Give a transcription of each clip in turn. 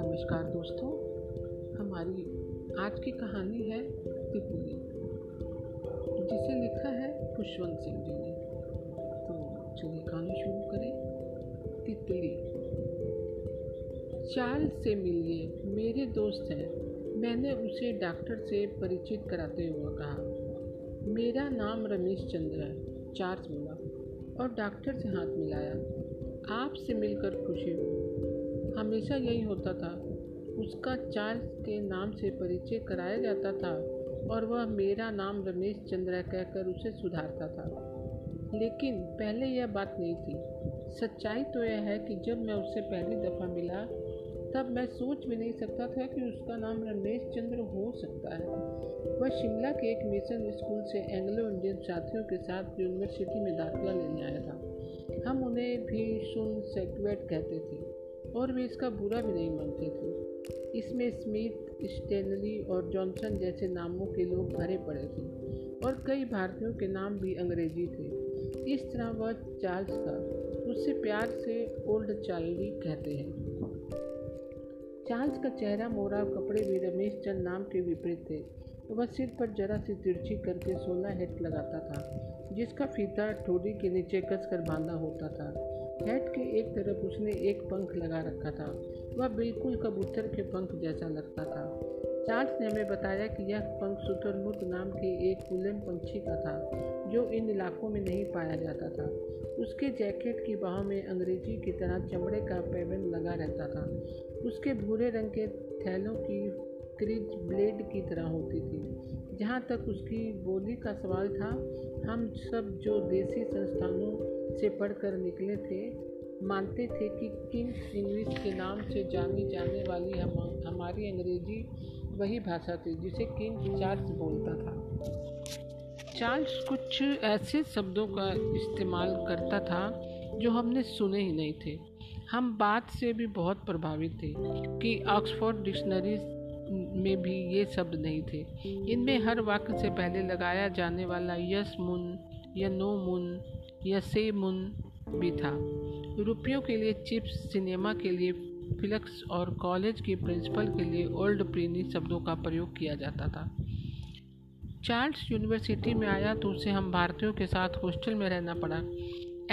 नमस्कार दोस्तों, हमारी आज की कहानी है तितली, जिसे लिखा है खुशवंत सिंह जी ने। तो चलिए कहानी शुरू करें। तितली। चार्ल्स से मिलिए, मेरे दोस्त हैं, मैंने उसे डॉक्टर से परिचित कराते हुए कहा। मेरा नाम रमेश चंद्र है, चार्ल्स बोला और डॉक्टर से हाथ मिलाया। आपसे मिलकर खुशी हुई। हमेशा यही होता था, उसका चार्ल्स के नाम से परिचय कराया जाता था और वह मेरा नाम रमेश चंद्र कहकर उसे सुधारता था। लेकिन पहले यह बात नहीं थी। सच्चाई तो यह है कि जब मैं उससे पहली दफ़ा मिला तब मैं सोच भी नहीं सकता था कि उसका नाम रमेश चंद्र हो सकता है। वह शिमला के एक मिशन स्कूल से एंग्लो इंडियन साथियों के साथ यूनिवर्सिटी में दाखिला लेने आया था। हम उन्हें भी सुन सेक्वेट कहते थे और वे इसका बुरा भी नहीं मानते थे। इसमें स्मिथ, स्टेनली और जॉनसन जैसे नामों के लोग भरे पड़े थे और कई भारतीयों के नाम भी अंग्रेजी थे। इस तरह वह चार्ल्स था, उससे प्यार से ओल्ड चार्ली कहते हैं। चार्ल्स का चेहरा, मोरा, कपड़े भी रमेश चंद नाम के विपरीत थे। वह सिर पर जरा सी तिरछी करके 16 हेट लगाता था, जिसका फीता ठोड़ी के नीचे कसकर बांधा होता था। हेट के एक तरफ उसने एक पंख लगा रखा था। वह बिल्कुल कबूतर के पंख जैसा लगता था। चार्ल्स ने हमें बताया कि यह पंख सुतरमुद नाम के एक कुलन पंछी का था, जो इन इलाकों में नहीं पाया जाता था। उसके जैकेट की बाहों में अंग्रेजी की तरह चमड़े का पैबंद लगा रहता था। उसके भूरे रंग के थैलों की क्रिज ब्लेड की तरह होती थी। जहाँ तक उसकी बोली का सवाल था, हम सब जो देसी संस्थानों से पढ़कर निकले थे मानते थे कि किंग्स इंग्लिश के नाम से जानी जाने वाली हमारी अंग्रेजी वही भाषा थी जिसे किंग चार्ल्स बोलता था। चार्ल्स कुछ ऐसे शब्दों का इस्तेमाल करता था जो हमने सुने ही नहीं थे। हम बात से भी बहुत प्रभावित थे कि ऑक्सफोर्ड डिक्शनरी में भी ये शब्द नहीं थे। इनमें हर वाक्य से पहले लगाया जाने वाला यस मुन या नो मुन या से मुन भी था। रुपयों के लिए चिप्स, सिनेमा के लिए फ्लिक्स और कॉलेज के प्रिंसिपल के लिए ओल्ड प्रीनी शब्दों का प्रयोग किया जाता था। चार्ल्स यूनिवर्सिटी में आया तो उसे हम भारतीयों के साथ हॉस्टल में रहना पड़ा।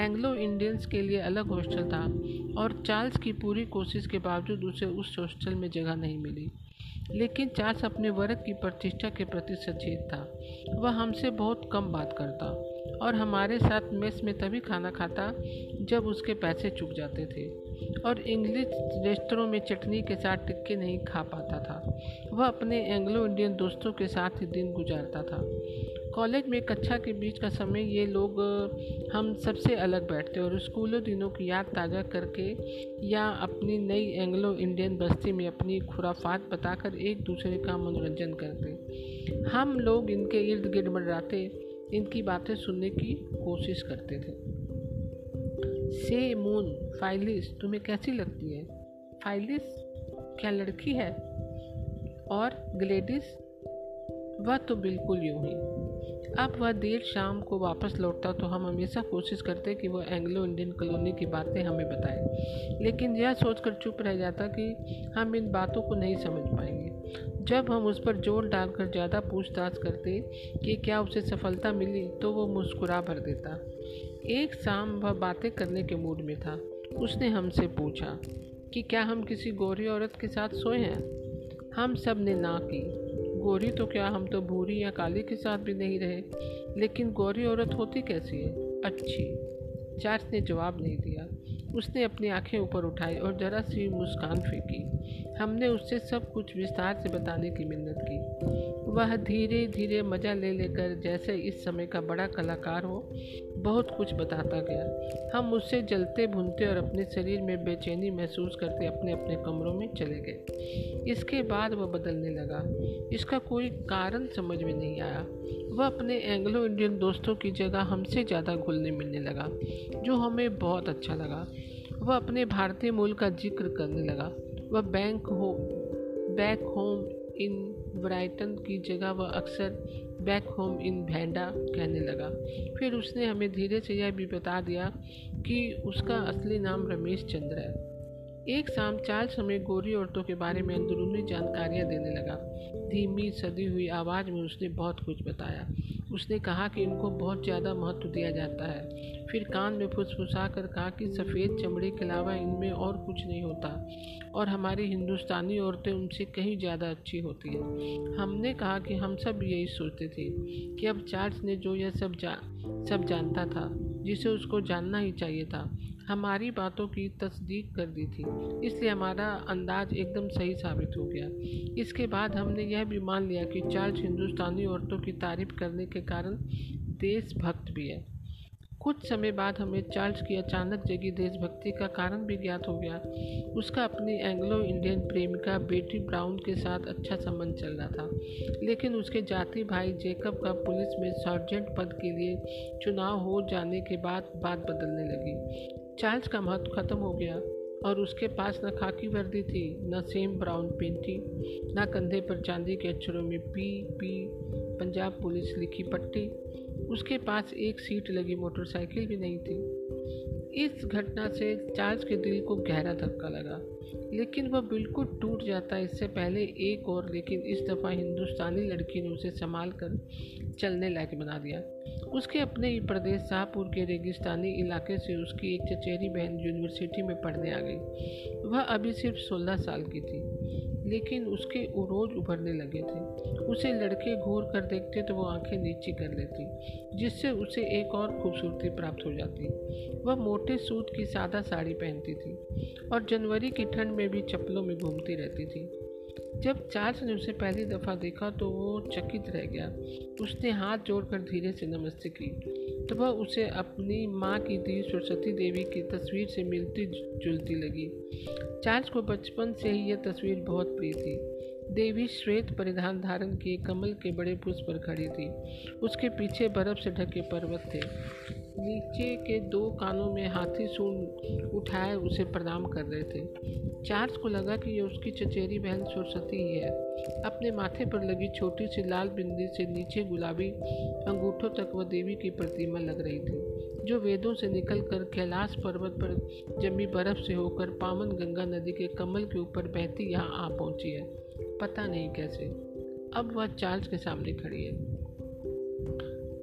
एंग्लो इंडियंस के लिए अलग हॉस्टल था और चार्ल्स की पूरी कोशिश के बावजूद उसे उस हॉस्टल में जगह नहीं मिली। लेकिन चार्ल्स अपने वर्ग की प्रतिष्ठा के प्रति सचेत था। वह हमसे बहुत कम बात करता और हमारे साथ मेस में तभी खाना खाता जब उसके पैसे चुक जाते थे और इंग्लिश रेस्तरां में चटनी के साथ टिक्के नहीं खा पाता था। वह अपने एंग्लो इंडियन दोस्तों के साथ ही दिन गुजारता था। कॉलेज में कक्षा के बीच का समय ये लोग हम सबसे अलग बैठते और स्कूलों दिनों की याद ताज़ा करके या अपनी नई एंग्लो इंडियन बस्ती में अपनी खुराफात बताकर एक दूसरे का मनोरंजन करते। हम लोग इनके इर्द गिर्द मंडराते, इनकी बातें सुनने की कोशिश करते थे। से मून फाइलिस तुम्हें कैसी लगती है? फाइलिस क्या लड़की है? और ग्लेडिस? वह तो बिल्कुल यूँ ही। अब वह देर शाम को वापस लौटता तो हम हमेशा कोशिश करते कि वह एंग्लो इंडियन कॉलोनी की बातें हमें बताए, लेकिन यह सोचकर चुप रह जाता कि हम इन बातों को नहीं समझ पाएंगे। जब हम उस पर जोर डालकर ज़्यादा पूछताछ करते कि क्या उसे सफलता मिली तो वो मुस्कुरा भर देता। एक शाम वह बातें करने के मूड में था। उसने हमसे पूछा कि क्या हम किसी गोरी औरत के साथ सोए हैं। हम सब ने ना की। गोरी तो क्या, हम तो भूरी या काली के साथ भी नहीं रहे, लेकिन गोरी औरत होती कैसी है? अच्छी। चार्ल्स ने जवाब नहीं दिया। उसने अपनी आंखें ऊपर उठाई और जरा सी मुस्कान फेंकी। हमने उससे सब कुछ विस्तार से बताने की मिन्नत की। वह धीरे धीरे मज़ा ले लेकर, जैसे इस समय का बड़ा कलाकार हो, बहुत कुछ बताता गया। हम उससे जलते भुनते और अपने शरीर में बेचैनी महसूस करते अपने अपने कमरों में चले गए। इसके बाद वह बदलने लगा। इसका कोई कारण समझ में नहीं आया। वह अपने एंग्लो इंडियन दोस्तों की जगह हमसे ज़्यादा घुलने मिलने लगा, जो हमें बहुत अच्छा लगा। वह अपने भारतीय मूल का जिक्र करने लगा। वह बैक होम इन ब्राइटन की जगह वह अक्सर बैक होम इन भेंडा कहने लगा। फिर उसने हमें धीरे से यह भी बता दिया कि उसका असली नाम रमेश चंद्र है। एक शाम चार्ल्स हमें गोरी औरतों के बारे में अंदरूनी जानकारियाँ देने लगा। धीमी सदी हुई आवाज़ में उसने बहुत कुछ बताया। उसने कहा कि इनको बहुत ज़्यादा महत्व दिया जाता है। फिर कान में फुसफुसा कर कहा कि सफ़ेद चमड़े के अलावा इनमें और कुछ नहीं होता और हमारी हिंदुस्तानी औरतें उनसे कहीं ज़्यादा अच्छी होती हैं। हमने कहा कि हम सब यही सोचते थे कि अब चार्ल्स ने जो यह सब जानता था जिसे उसको जानना ही चाहिए था, हमारी बातों की तस्दीक कर दी थी, इसलिए हमारा अंदाज एकदम सही साबित हो गया। इसके बाद हमने यह भी मान लिया कि चार्ल्स हिंदुस्तानी औरतों की तारीफ करने के कारण देशभक्त भी है। कुछ समय बाद हमें चार्ल्स की अचानक जगी देशभक्ति का कारण भी ज्ञात हो गया। उसका अपनी एंग्लो इंडियन प्रेमिका बेटी ब्राउन के साथ अच्छा संबंध चल रहा था, लेकिन उसके जाति भाई जेकब का पुलिस में सर्जेंट पद के लिए चुनाव हो जाने के बाद बात बदलने लगी। चार्ल्स का महत्व खत्म हो गया और उसके पास न खाकी वर्दी थी, न सेम ब्राउन पेंटिंग, न कंधे पर चांदी के अक्षरों में पी पंजाब पुलिस लिखी पट्टी। उसके पास एक सीट लगी मोटरसाइकिल भी नहीं थी। इस घटना से चार्ल्स के दिल को गहरा धक्का लगा, लेकिन वह बिल्कुल टूट जाता इससे पहले एक और, लेकिन इस दफ़ा हिंदुस्तानी लड़की ने उसे संभाल कर चलने लायक बना दिया। उसके अपने ही प्रदेश शाहपुर के रेगिस्तानी इलाके से उसकी एक चचेरी बहन यूनिवर्सिटी में पढ़ने आ गई। वह अभी सिर्फ 16 साल की थी, लेकिन उसके उरोज उभरने लगे थे। उसे लड़के घूर कर देखते तो वो आंखें नीची कर लेती, जिससे उसे एक और खूबसूरती प्राप्त हो जाती। वह मोटे सूत की सादा साड़ी पहनती थी और जनवरी की ठंड में भी चप्पलों में घूमती रहती थी। जब चार्ल्स ने उसे पहली दफ़ा देखा तो वो चकित रह गया। उसने हाथ जोड़कर धीरे से नमस्ते की, तो वह उसे अपनी माँ की दी सरस्वती देवी की तस्वीर से मिलती जुलती लगी। चार्ल्स को बचपन से ही यह तस्वीर बहुत प्रिय थी। देवी श्वेत परिधान धारण किए कमल के बड़े पुष्प पर खड़ी थी। उसके पीछे बर्फ से ढके पर्वत थे। नीचे के दो कानों में हाथी सूंड उठाए उसे प्रणाम कर रहे थे। चार्ल्स को लगा कि यह उसकी चचेरी बहन सरस्वती ही है। अपने माथे पर लगी छोटी सी लाल बिंदी से नीचे गुलाबी अंगूठों तक वह देवी की प्रतिमा लग रही थी, जो वेदों से निकलकर कैलाश पर्वत पर जमी बर्फ से होकर पावन गंगा नदी के कमल के ऊपर बहती यहाँ आ पहुँची है। पता नहीं कैसे अब वह चार्ल्स के सामने खड़ी है।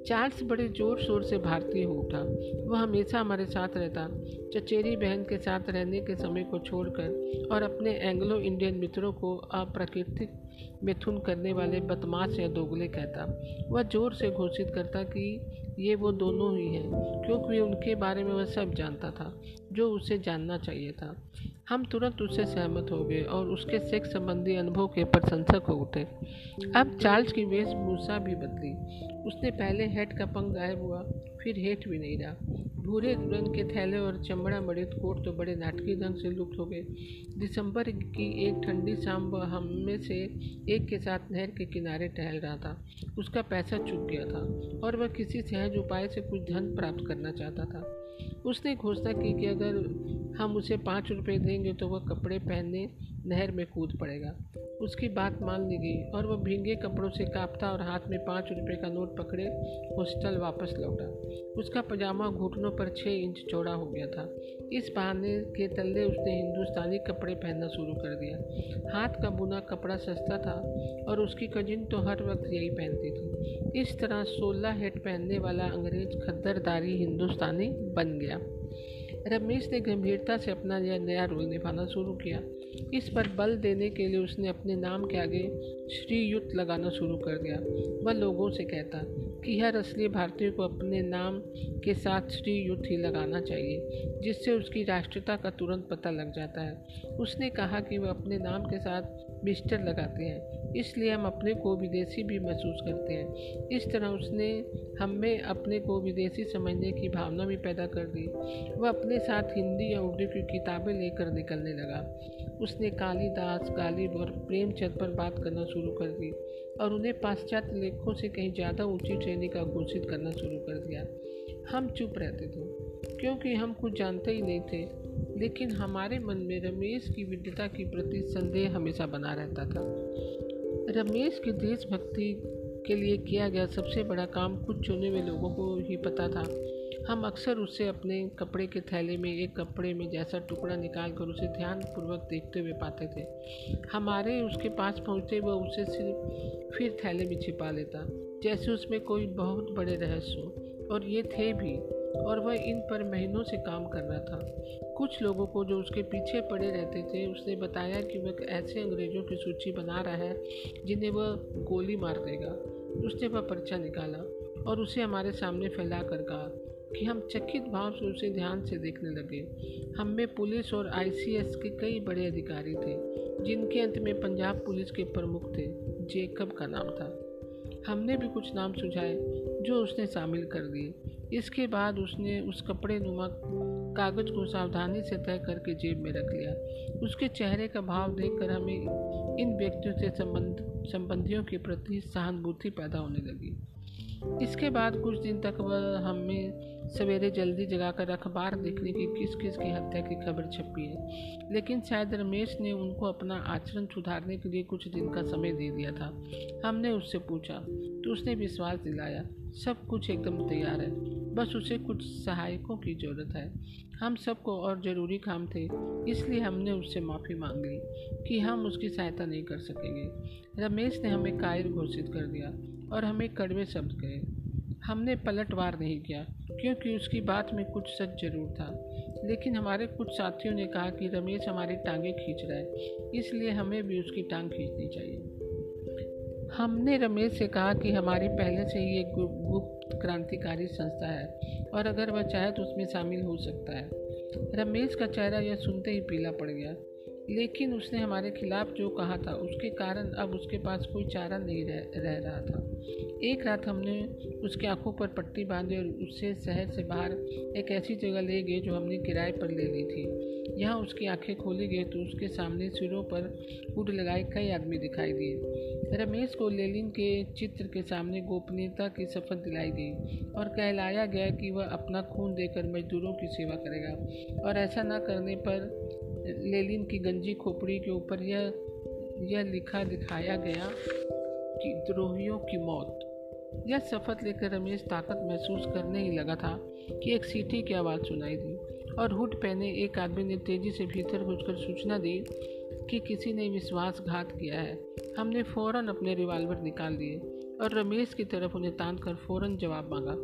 चार्ल्स बड़े जोर शोर से भारतीय हो उठा। वह हमेशा हमारे साथ रहता, चचेरी बहन के साथ रहने के समय को छोड़कर, और अपने एंग्लो इंडियन मित्रों को अप्राकृतिक मिथुन करने वाले बदमाश या दोगले कहता। वह जोर से घोषित करता कि ये वो दोनों ही हैं, क्योंकि उनके बारे में वह सब जानता था जो उसे जानना चाहिए था। हम तुरंत उससे सहमत हो गए और उसके सेक्स संबंधी अनुभव के प्रशंसक हो उठे। अब चार्ल्स की वेशभूषा भी बदली। उसने पहले हैट का पंख गायब हुआ, फिर हेट भी नहीं रहा। भूरे रंग के थैले और चमड़ा मड़ित कोट तो बड़े नाटकीय ढंग से लुप्त हो गए। दिसंबर की एक ठंडी शाम वह हम में से एक के साथ नहर के किनारे टहल रहा था। उसका पैसा चूक गया था और वह किसी सहज उपाय से कुछ धन प्राप्त करना चाहता था। उसने घोषणा की कि अगर हम उसे 5 रुपये देंगे तो वह कपड़े पहनने नहर में कूद पड़ेगा। उसकी बात मान ली गई और वह भींगे कपड़ों से कांपता और हाथ में 5 रुपये का नोट पकड़े हॉस्टल वापस लौटा। उसका पजामा घुटनों पर 6 इंच चौड़ा हो गया था। इस बहाने के तले उसने हिंदुस्तानी कपड़े पहनना शुरू कर दिया। हाथ का बुना कपड़ा सस्ता था और उसकी कजिन तो हर वक्त यही पहनती थी। इस तरह 16 हेट पहनने वाला अंग्रेज खद्दरदारी हिंदुस्तानी बन गया। रमेश ने गंभीरता से अपना यह नया रोल निभाना शुरू किया। इस पर बल देने के लिए उसने अपने नाम के आगे श्रीयुत लगाना शुरू कर दिया। वह लोगों से कहता कि हर असली भारतीय को अपने नाम के साथ श्रीयुत ही लगाना चाहिए, जिससे उसकी राष्ट्रीयता का तुरंत पता लग जाता है। उसने कहा कि वह अपने नाम के साथ मिस्टर लगाते हैं, इसलिए हम अपने को विदेशी भी महसूस करते हैं। इस तरह उसने हमें अपने को विदेशी समझने की भावना भी पैदा कर दी। वह अपने साथ हिंदी या उर्दू की किताबें लेकर निकलने लगा। उसने कालिदास, गालिब और प्रेमचंद पर बात करना शुरू कर दी और उन्हें पाश्चात्य लेखकों से कहीं ज़्यादा ऊंची श्रेणी का घोषित करना शुरू कर दिया। हम चुप रहते थे क्योंकि हम कुछ जानते ही नहीं थे, लेकिन हमारे मन में रमेश की विद्वता के प्रति संदेह हमेशा बना रहता था। रमेश की देशभक्ति के लिए किया गया सबसे बड़ा काम कुछ चुने हुए लोगों को ही पता था। हम अक्सर उससे अपने कपड़े के थैले में एक कपड़े में जैसा टुकड़ा निकाल कर उसे ध्यानपूर्वक देखते हुए पाते थे। हमारे उसके पास पहुँचते वह उसे सिर्फ फिर थैले में छिपा लेता, जैसे उसमें कोई बहुत बड़े रहस्य हो, और ये थे भी, और वह इन पर महीनों से काम कर रहा था। कुछ लोगों को जो उसके पीछे पड़े रहते थे उसने बताया कि वह ऐसे अंग्रेज़ों की सूची बना रहा है जिन्हें वह गोली मार देगा। उसने वह पर्चा निकाला और उसे हमारे सामने फैला कर कहा कि हम चकित भाव से उसे ध्यान से देखने लगे। हम में पुलिस और आईसीएस के कई बड़े अधिकारी थे, जिनके अंत में पंजाब पुलिस के प्रमुख थे। जेकब का नाम था। हमने भी कुछ नाम सुझाए जो उसने शामिल कर दिए। इसके बाद उसने उस कपड़े नुमा कागज़ को सावधानी से तय करके जेब में रख लिया। उसके चेहरे का भाव देखकर हमें इन व्यक्तियों से संबंधियों के प्रति सहानुभूति पैदा होने लगी। इसके बाद कुछ दिन तक वह हमें सवेरे जल्दी जगाकर अखबार देखने की किस किस की हत्या की खबर छपी है, लेकिन शायद रमेश ने उनको अपना आचरण सुधारने के लिए कुछ दिन का समय दे दिया था। हमने उससे पूछा तो उसने विश्वास दिलाया, सब कुछ एकदम तैयार है, बस उसे कुछ सहायकों की ज़रूरत है। हम सबको और ज़रूरी काम थे, इसलिए हमने उससे माफ़ी मांग ली कि हम उसकी सहायता नहीं कर सकेंगे। रमेश ने हमें कायर घोषित कर दिया और हमें कड़वे शब्द कहे। हमने पलटवार नहीं किया क्योंकि उसकी बात में कुछ सच जरूर था, लेकिन हमारे कुछ साथियों ने कहा कि रमेश हमारी टांगें खींच रहा है, इसलिए हमें भी उसकी टांग खींचनी चाहिए। हमने रमेश से कहा कि हमारी पहले से ही एक गुप्त क्रांतिकारी संस्था है और अगर वह चाहे तो उसमें शामिल हो सकता है। रमेश का चेहरा यह सुनते ही पीला पड़ गया, लेकिन उसने हमारे खिलाफ जो कहा था उसके कारण अब उसके पास कोई चारा नहीं रह रहा था। एक रात हमने उसकी आंखों पर पट्टी बांधी और उसे शहर से बाहर एक ऐसी जगह ले गए जो हमने किराए पर ले ली थी। यहाँ उसकी आंखें खोली गई तो उसके सामने सिरों पर हुड लगाए कई आदमी दिखाई दिए। रमेश को लेनिन के चित्र के सामने गोपनीयता की शपथ दिलाई गई और कहलाया गया कि वह अपना खून देकर मजदूरों की सेवा करेगा, और ऐसा न करने पर लेनिन की गंजी खोपड़ी के ऊपर यह लिखा दिखाया गया कि द्रोहियों की मौत। यह शपथ लेकर रमेश ताकत महसूस करने ही लगा था कि एक सीटी की आवाज़ सुनाई दी और हुड पहने एक आदमी ने तेज़ी से भीतर घुसकर सूचना दी कि किसी ने विश्वासघात किया है। हमने फ़ौरन अपने रिवाल्वर निकाल दिए और रमेश की तरफ उन्हें तान कर फ़ौरन जवाब मांगा।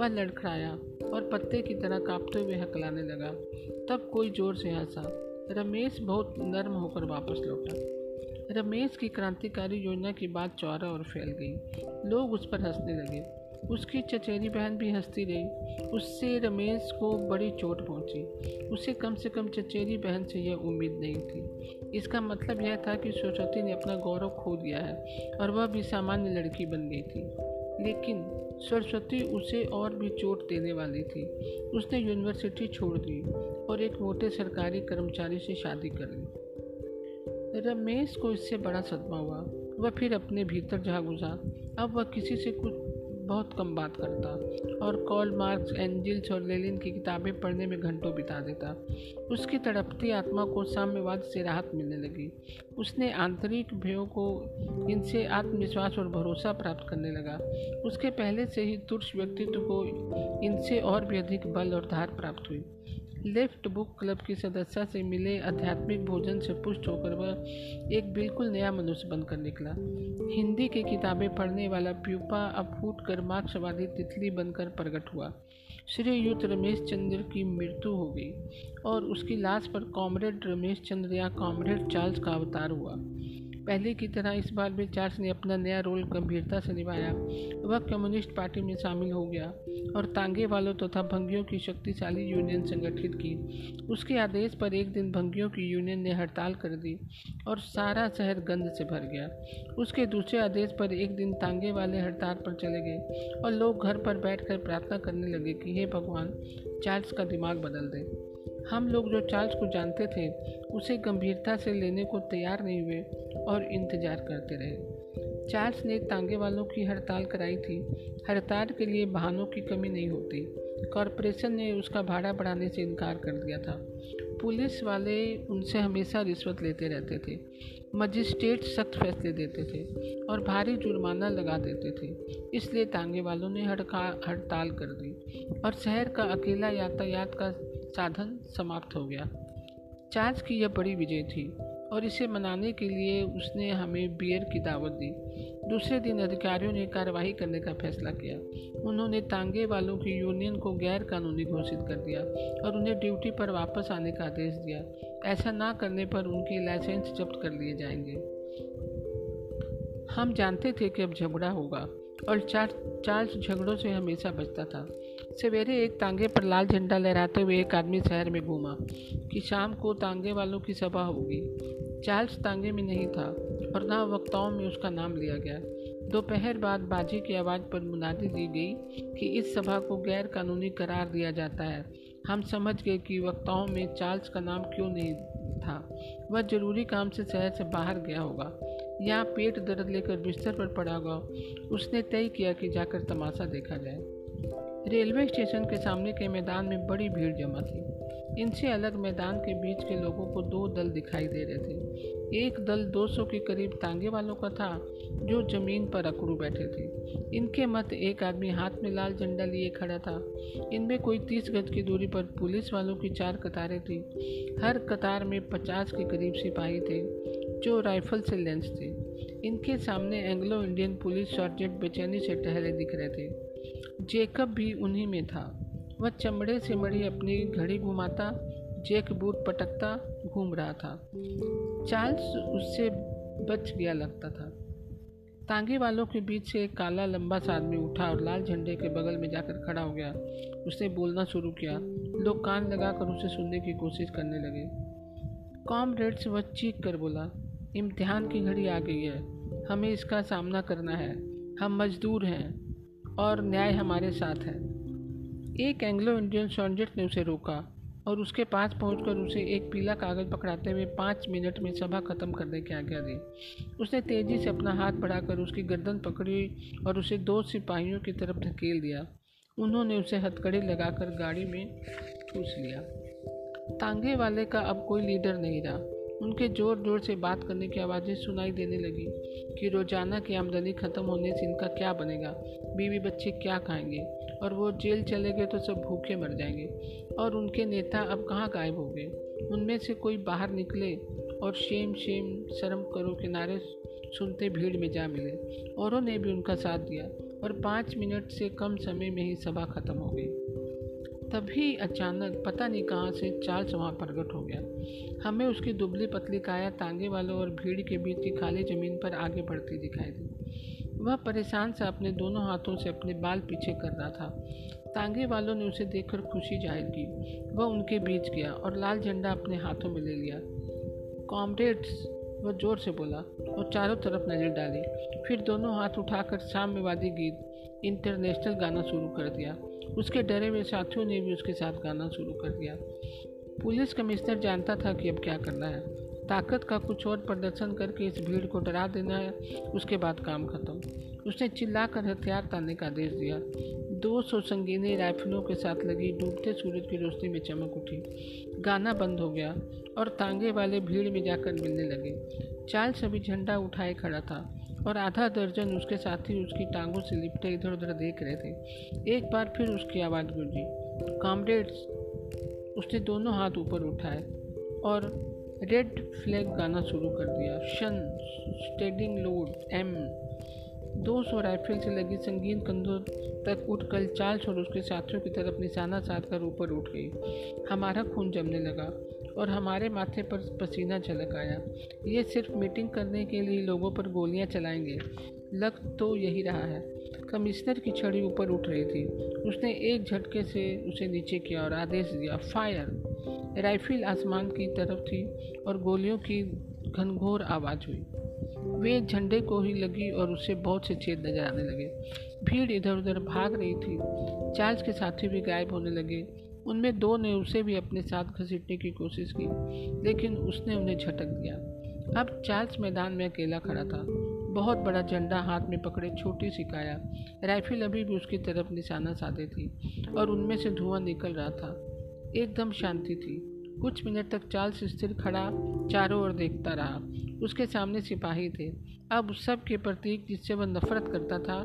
वह लड़खड़ाया और पत्ते की तरह काँपते हुए हकलाने लगा। तब कोई ज़ोर से हंसा। रमेश बहुत नर्म होकर वापस लौटा। रमेश की क्रांतिकारी योजना की बात चौरा और फैल गई। लोग उस पर हंसने लगे। उसकी चचेरी बहन भी हंसती रही। उससे रमेश को बड़ी चोट पहुंची। उसे कम से कम चचेरी बहन से यह उम्मीद नहीं थी। इसका मतलब यह था कि सरस्वती ने अपना गौरव खो दिया है और वह भी सामान्य लड़की बन गई थी। लेकिन सरस्वती उसे और भी चोट देने वाली थी। उसने यूनिवर्सिटी छोड़ दी और एक मोटे सरकारी कर्मचारी से शादी कर ली। रमेश को इससे बड़ा सदमा हुआ। वह फिर अपने भीतर जा घुसा। अब वह किसी से कुछ बहुत कम बात करता और कॉल मार्क्स, एंजिल्स और लेनिन की किताबें पढ़ने में घंटों बिता देता। उसकी तड़पती आत्मा को साम्यवाद से राहत मिलने लगी। उसने आंतरिक भयों को इनसे आत्मविश्वास और भरोसा प्राप्त करने लगा। उसके पहले से ही तुर्श व्यक्तित्व को इनसे और भी अधिक बल और धार प्राप्त हुई। लेफ्ट बुक क्लब की सदस्या से मिले आध्यात्मिक भोजन से पुष्ट होकर वह एक बिल्कुल नया मनुष्य बनकर निकला। हिंदी की किताबें पढ़ने वाला प्यूपा अब फूट कर मार्क्सवादी तितली बनकर प्रकट हुआ। श्रीयुत रमेश चंद्र की मृत्यु हो गई और उसकी लाश पर कॉमरेड रमेश चंद्र या कॉमरेड चार्ल्स का अवतार हुआ। पहले की तरह इस बार भी चार्ल्स ने अपना नया रोल गंभीरता से निभाया। वह कम्युनिस्ट पार्टी में शामिल हो गया और तांगे वालों तथा भंगियों की शक्तिशाली यूनियन संगठित की। उसके आदेश पर एक दिन भंगियों की यूनियन ने हड़ताल कर दी और सारा शहर गंध से भर गया। उसके दूसरे आदेश पर एक दिन तांगे वाले हड़ताल पर चले गए और लोग घर पर बैठकर प्रार्थना करने लगे कि हे भगवान, चार्ल्स का दिमाग बदल दे। हम लोग जो चार्ल्स को जानते थे उसे गंभीरता से लेने को तैयार नहीं हुए और इंतज़ार करते रहे। चार्ल्स ने तांगे वालों की हड़ताल कराई थी। हड़ताल के लिए बहानों की कमी नहीं होती। कॉरपोरेशन ने उसका भाड़ा बढ़ाने से इनकार कर दिया था। पुलिस वाले उनसे हमेशा रिश्वत लेते रहते थे। मजिस्ट्रेट सख्त फैसले देते थे और भारी जुर्माना लगा देते थे, इसलिए तांगे वालों ने हड़ताल कर दी और शहर का अकेला यातायात का साधन समाप्त हो गया। चार्ल्स की यह बड़ी विजय थी और इसे मनाने के लिए उसने हमें बियर की दावत दी। दूसरे दिन अधिकारियों ने कार्रवाई करने का फैसला किया। उन्होंने तांगे वालों की यूनियन को गैर कानूनी घोषित कर दिया और उन्हें ड्यूटी पर वापस आने का आदेश दिया। ऐसा ना करने पर उनके लाइसेंस जब्त कर लिए जाएंगे। हम जानते थे कि अब झगड़ा होगा और चार्ल्स झगड़ों से हमेशा बचता था। सवेरे एक तांगे पर लाल झंडा लहराते हुए एक आदमी शहर में घूमा कि शाम को तांगे वालों की सभा होगी। चार्ल्स तांगे में नहीं था और ना वक्ताओं में उसका नाम लिया गया। दोपहर बाद बाजी की आवाज़ पर मुनादी दी गई कि इस सभा को गैर कानूनी करार दिया जाता है। हम समझ गए कि वक्ताओं में चार्ल्स का नाम क्यों नहीं था। वह जरूरी काम से शहर से बाहर गया होगा या पेट दर्द लेकर बिस्तर पर पड़ा होगा। उसने तय किया कि जाकर तमाशा देखा जाए। रेलवे स्टेशन के सामने के मैदान में बड़ी भीड़ जमा थी। इनसे अलग मैदान के बीच के लोगों को दो दल दिखाई दे रहे थे। एक दल 200 के करीब तांगे वालों का था जो जमीन पर अकड़ू बैठे थे। इनके मत एक आदमी हाथ में लाल झंडा लिए खड़ा था। इनमें कोई 30 गज की दूरी पर पुलिस वालों की 4 कतारें थी। हर कतार में 50 के करीब सिपाही थे जो राइफल से लैस थे। इनके सामने एंग्लो इंडियन पुलिस सर्जेंट बेचैनी से टहले दिख रहे थे। जेकब भी उन्हीं में था। वह चमड़े से मड़ी अपनी घड़ी घुमाता जेक बूट पटकता घूम रहा था। चार्ल्स उससे बच गया लगता था। तांगे वालों के बीच से एक काला लंबा सा आदमी उठा और लाल झंडे के बगल में जाकर खड़ा हो गया। उसने बोलना शुरू किया। लोग कान लगाकर उसे सुनने की कोशिश करने लगे। कॉमरेड्स, वह चीख कर बोला, इम्तिहान की घड़ी आ गई है। हमें इसका सामना करना है। हम मजदूर हैं और न्याय हमारे साथ है। एक एंग्लो इंडियन सॉन्जेट ने उसे रोका और उसके पास पहुंचकर उसे एक पीला कागज़ पकड़ाते हुए 5 मिनट में सभा ख़त्म करने की आज्ञा दी। उसने तेज़ी से अपना हाथ बढ़ाकर उसकी गर्दन पकड़ी और उसे 2 सिपाहियों की तरफ धकेल दिया। उन्होंने उसे हथकड़ी लगाकर गाड़ी में ठूस लिया। तांगे वाले का अब कोई लीडर नहीं रहा। उनके ज़ोर ज़ोर से बात करने की आवाज़ें सुनाई देने लगी कि रोज़ाना की आमदनी ख़त्म होने से इनका क्या बनेगा, बीवी बच्चे क्या खाएंगे, और वो जेल चले गए तो सब भूखे मर जाएंगे, और उनके नेता अब कहाँ गायब हो गए। उनमें से कोई बाहर निकले और शेम शेम शर्म करो के नारे सुनते भीड़ में जा मिले। औरों ने भी उनका साथ दिया और 5 मिनट से कम समय में ही सभा ख़त्म हो गई। तभी अचानक पता नहीं कहाँ से चार्ल्स वहाँ प्रकट हो गया। हमें उसकी दुबली पतली काया तांगे वालों और भीड़ के बीच की खाली ज़मीन पर आगे बढ़ती दिखाई दी। वह परेशान सा अपने दोनों हाथों से अपने बाल पीछे कर रहा था। तांगे वालों ने उसे देखकर खुशी जाहिर की। वह उनके बीच गया और लाल झंडा अपने हाथों में ले लिया। कॉमरेड्स, वह ज़ोर से बोला और चारों तरफ नज़र डाली। फिर दोनों हाथ उठाकर साम्यवादी गीत इंटरनेशनल गाना शुरू कर दिया। उसके डरे हुए साथियों ने भी उसके साथ गाना शुरू कर दिया। पुलिस कमिश्नर जानता था कि अब क्या करना है। ताकत का कुछ और प्रदर्शन करके इस भीड़ को डरा देना है, उसके बाद काम खत्म। उसने चिल्लाकर हथियार तानने का आदेश दिया। 200 संगीनी राइफलों के साथ लगी डूबते सूरज की रोशनी में चमक उठी। गाना बंद हो गया और तांगे वाले भीड़ में जाकर मिलने लगे। चार्ल्स अभी झंडा उठाए खड़ा था और आधा दर्जन उसके साथी उसकी टांगों से लिपटे इधर उधर देख रहे थे। एक बार फिर उसकी आवाज़ गूंजी, कॉमरेड्स। उसने दोनों हाथ ऊपर उठाए और रेड फ्लैग गाना शुरू कर दिया। शन स्टेडिंग लोड एम 200 राइफल से लगी संगीन कंधों तक उठकर चार्ल्स और उसके साथियों की तरफ निशाना साधकर ऊपर उठ गई। हमारा खून जमने लगा और हमारे माथे पर पसीना झलक आया। ये सिर्फ मीटिंग करने के लिए लोगों पर गोलियां चलाएंगे, लग तो यही रहा है। कमिश्नर की छड़ी ऊपर उठ रही थी। उसने एक झटके से उसे नीचे किया और आदेश दिया, फायर। राइफल आसमान की तरफ थी और गोलियों की घनघोर आवाज़ हुई। वे झंडे को ही लगी और उससे बहुत से छेद नजर आने लगे। भीड़ इधर उधर भाग रही थी। चार्ल्स के साथी भी गायब होने लगे। उनमें 2 ने उसे भी अपने साथ घसीटने की कोशिश की, लेकिन उसने उन्हें झटक दिया। अब चार्ल्स मैदान में अकेला खड़ा था। बहुत बड़ा झंडा हाथ में पकड़े छोटी सी काया। राइफल अभी भी उसकी तरफ निशाना साधे थी और उनमें से धुआं निकल रहा था। एकदम शांति थी। कुछ मिनट तक चार्ल्स स्थिर खड़ा चारों ओर देखता रहा। उसके सामने सिपाही थे। अब उस सब के प्रतीक जिससे वह नफरत करता था,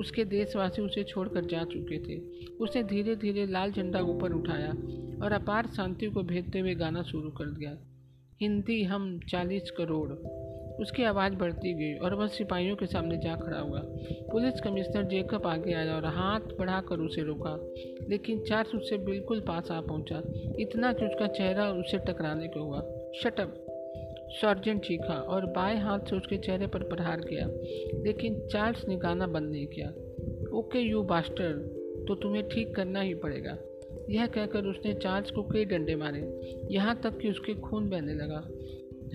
उसके देशवासी उसे छोड़कर जा चुके थे। उसने धीरे धीरे लाल झंडा ऊपर उठाया और अपार शांति को भेदते हुए गाना शुरू कर दिया, हिंदी हम 40 करोड़। उसकी आवाज़ बढ़ती गई और वह सिपाहियों के सामने जा खड़ा हुआ। पुलिस कमिश्नर जेकब आगे आया और हाथ बढ़ाकर उसे रोका, लेकिन चार्ल्स उससे बिल्कुल पास आ पहुंचा, इतना कि उसका चेहरा उससे टकराने को हुआ। शट अप, सर्जेंट चीखा और बाएं हाथ से उसके चेहरे पर प्रहार किया, लेकिन चार्ल्स ने गाना बंद नहीं किया। ओके यू बास्टर्ड, तो तुम्हें ठीक करना ही पड़ेगा। यह कहकर उसने चार्ल्स को कई डंडे मारे, यहाँ तक कि उसके खून बहने लगा।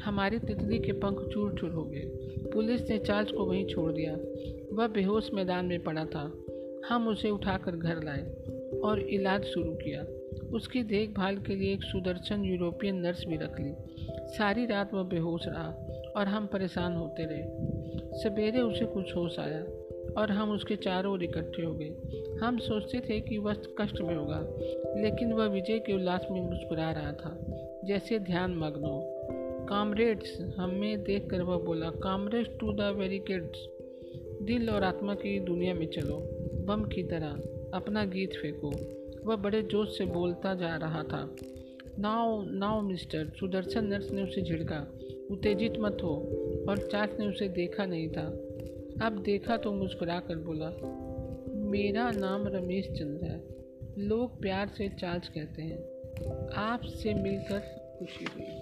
हमारी तितली के पंख चूर चूर हो गए। पुलिस ने चार्ल्स को वहीं छोड़ दिया। वह बेहोश मैदान में पड़ा था। हम उसे उठाकर घर लाए और इलाज शुरू किया। उसकी देखभाल के लिए एक सुदर्शन यूरोपियन नर्स भी रख ली। सारी रात वह बेहोश रहा और हम परेशान होते रहे। सवेरे उसे कुछ होश आया और हम उसके चारों ओर इकट्ठे हो गए। हम सोचते थे कि वह कष्ट में होगा, लेकिन वह विजय के उल्लास में मुस्कुरा रहा था, जैसे ध्यान मग्न हो। कामरेड्स, हमें देखकर वह बोला, कामरेड्स टू द बैरिकेड्स, दिल और आत्मा की दुनिया में चलो, बम की तरह अपना गीत फेंको। वह बड़े जोश से बोलता जा रहा था। नाउ मिस्टर, सुदर्शन नर्स ने उसे झिड़का, उत्तेजित मत हो, और चार्ल्स ने उसे देखा नहीं था। अब देखा तो मुस्कुरा कर बोला, मेरा नाम रमेश चंद्र है, लोग प्यार से चार्ल्स कहते हैं, आपसे मिलकर खुशी हुई।